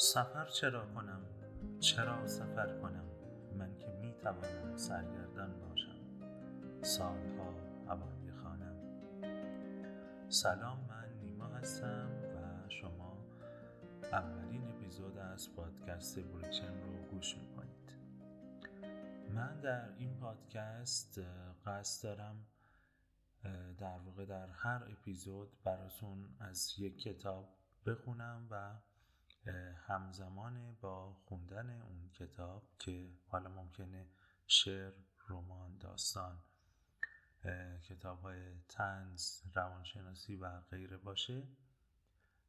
سفر چرا کنم؟ چرا سفر کنم؟ من که می توانم سرگردان باشم، سالها هوای خانم. سلام، من نیما هستم و شما اولین اپیزود از پادکست بریچر رو گوش می کنید. من در این پادکست قصد دارم در واقع در هر اپیزود براتون از یک کتاب بخونم و همزمان با خوندن اون کتاب که حالا ممکنه شعر، رمان، داستان، کتاب‌های طنز، روانشناسی و غیره باشه،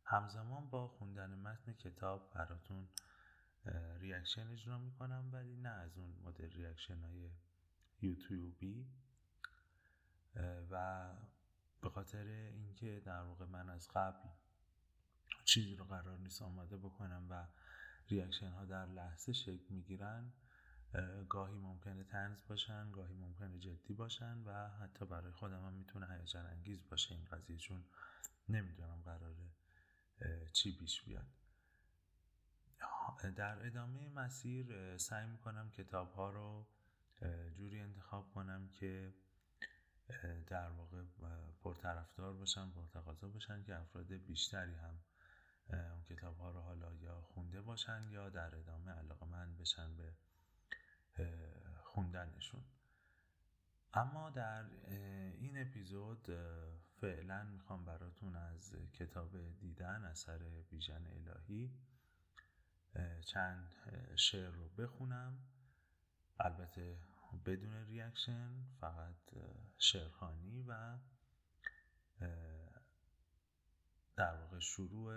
همزمان با خوندن متن کتاب براتون ریاکشن اجرا میکنم، ولی نه از اون مدل ریاکشن‌های یوتیوبی و به خاطر اینکه در واقع من از قبل چیزی رو قرار نیست آماده بکنم و ریاکشن ها در لحظه شکل میگیرن، گاهی ممکنه طنز باشن، گاهی ممکنه جدی باشن و حتی برای خودم هم میتونه هیجان انگیز باشه این قضیه، چون نمیدونم قراره چی پیش بیاد. در ادامه مسیر سعی میکنم کتاب ها رو جوری انتخاب کنم که در واقع پرطرفدار باشن، پرتقاضا باشن که افراد بیشتری هم اون کتاب ها رو حالا یا خونده باشن یا در ادامه علاقه‌مند بشن به خوندنشون. اما در این اپیزود فعلا میخوام براتون از کتاب دیدن اثر بیژن الهی چند شعر رو بخونم، البته بدون ریاکشن، فقط شعرخوانی و در واقع شروع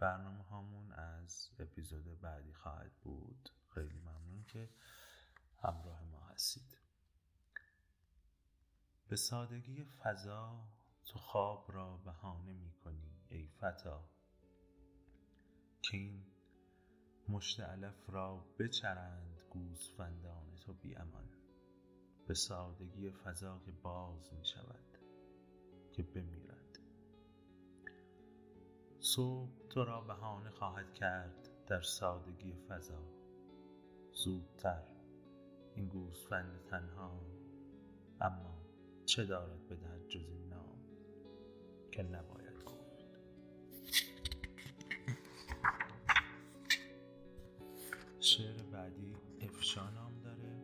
برنامه هامون از اپیزود بعدی خواهد بود. خیلی ممنون که همراه ما هستید. به سادگی فضا تو خواب را بهانه می‌کنی ای فتا، که این مشت علف را بچرند گوسفندان تو بی امان. به سادگی فضا که باز می شود که بمیرد. صبح تو را بهانه خواهد کرد در سادگی فضا، زودتر این گوسفند تنها، اما چه دارد بدهد جز این نام که نباید گفت. شعر بعدی افشا نام داره.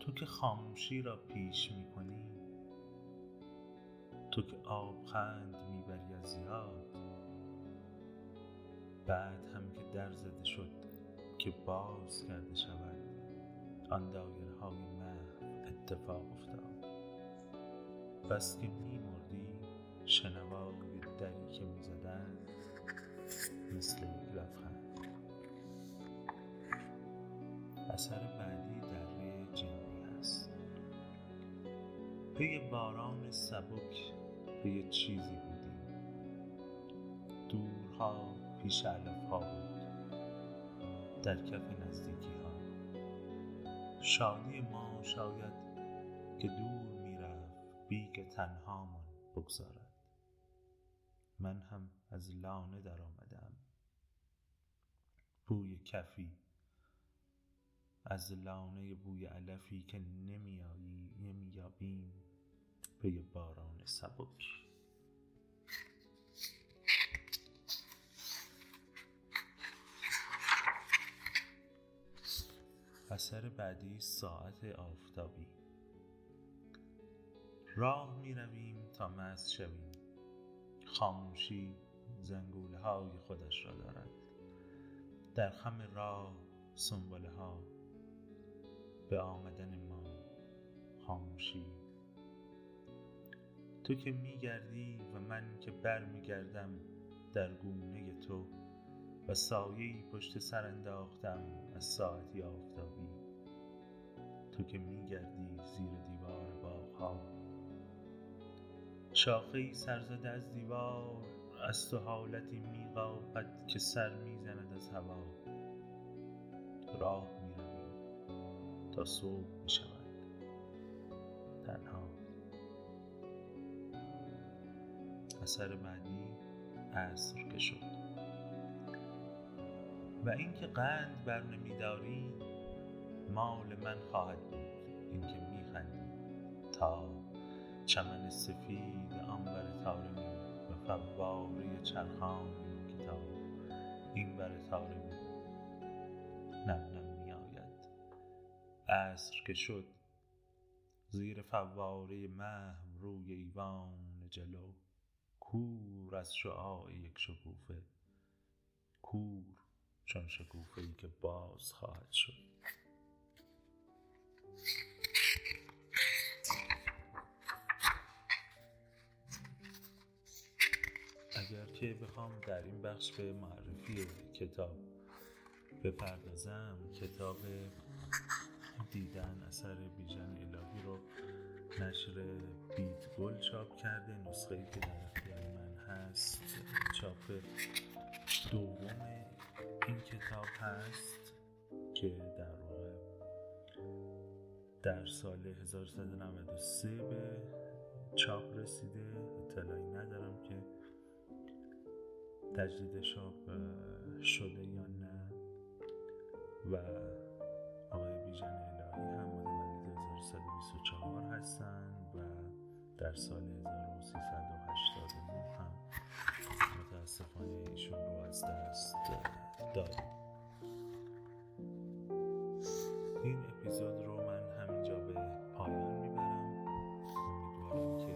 تو که خاموشی را پیش می کنی، تو که آب خند می بری از یاد، بعد هم که در زده شد که باز کرده شود آن دایره های محو اتفاق افتاد. بس که می مردی شنوای دری که می زدن مثل یک لبخند. اثر بعدی دره جنوبی هست. پی باران سبک به یه چیزی بودیم، دورها پیش علفها بود، در کف نزدیکیها. شادی ما شاید که دور میرفت بی که تنها من بگذارد. من هم از لانه در آمدم، بوی کفی از لانه بوی علفی که نمیابیم پی باران سبک. اثر بعدی ساعت آفتابی. راه می رویم تا مست شویم، خاموشی زنگوله های خودش را دارد، در خم راه سنبله ها. به آمدن ما خاموشی. تو که میگردی و من که بر میگردم در گونه تو، و سایه‌ای پشت سر انداختم از ساعتی آفتابی. تو که میگردی زیر دیوار باغ‌ها، شاخه‌ای سرزده از دیوار، از تو حالتی میقاپد که سر میزند از هوا. راه تا صبح می شود تنها. اثر بعدی عصر که شد. و اینکه قند برنمی‌داری مال من خواهد بود، اینکه میخندی تا چمن سفید آنور تارمی و فواره چرخان کتاب این بر تارمی نم میآید. عصر که شد زیر فواره مهم روی ایوان جلو، کور از شعاع یک شکوفه، کور چون شکوفه‌ای که باز خواهد شد. اگر که بخوام در این بخش به معرفی کتاب بپردازم، کتاب دیدن اثر بیژن الهی رو نشر بیت بول چاپ کرده. نسخه‌ای که در اختیار من هست چاپ دوم این کتاب هست که در واقع در سال 1393 به چاپ رسیده. اطلاعی ندارم که تجدید چاپ شده یا نه، و آقای بیژن الهی هم متولد 1324 هستن و در سال 1389 هم متاسفانه ایشون رو از دست دادیم. این اپیزود رو من همینجا به پایان میبرم. امیدوارم که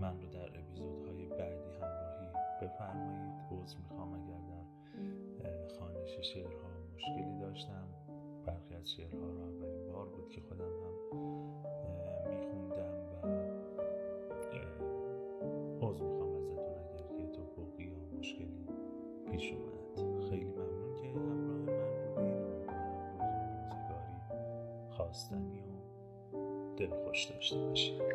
من رو در اپیزودهای بعدی همراهی بفرمایید. عذر میخوام اگر در خوانش شعرها مشکلی داشتم. برخی از شعرها رو اولین بار بود که خودم هم میخوندم و عذر میخوام ازتون اگر که توفیقی یا مشکلی پیش اومد. خیلی ممنون که همراه من بودین و روزگاری خواستنی و دلخوش داشته باشید.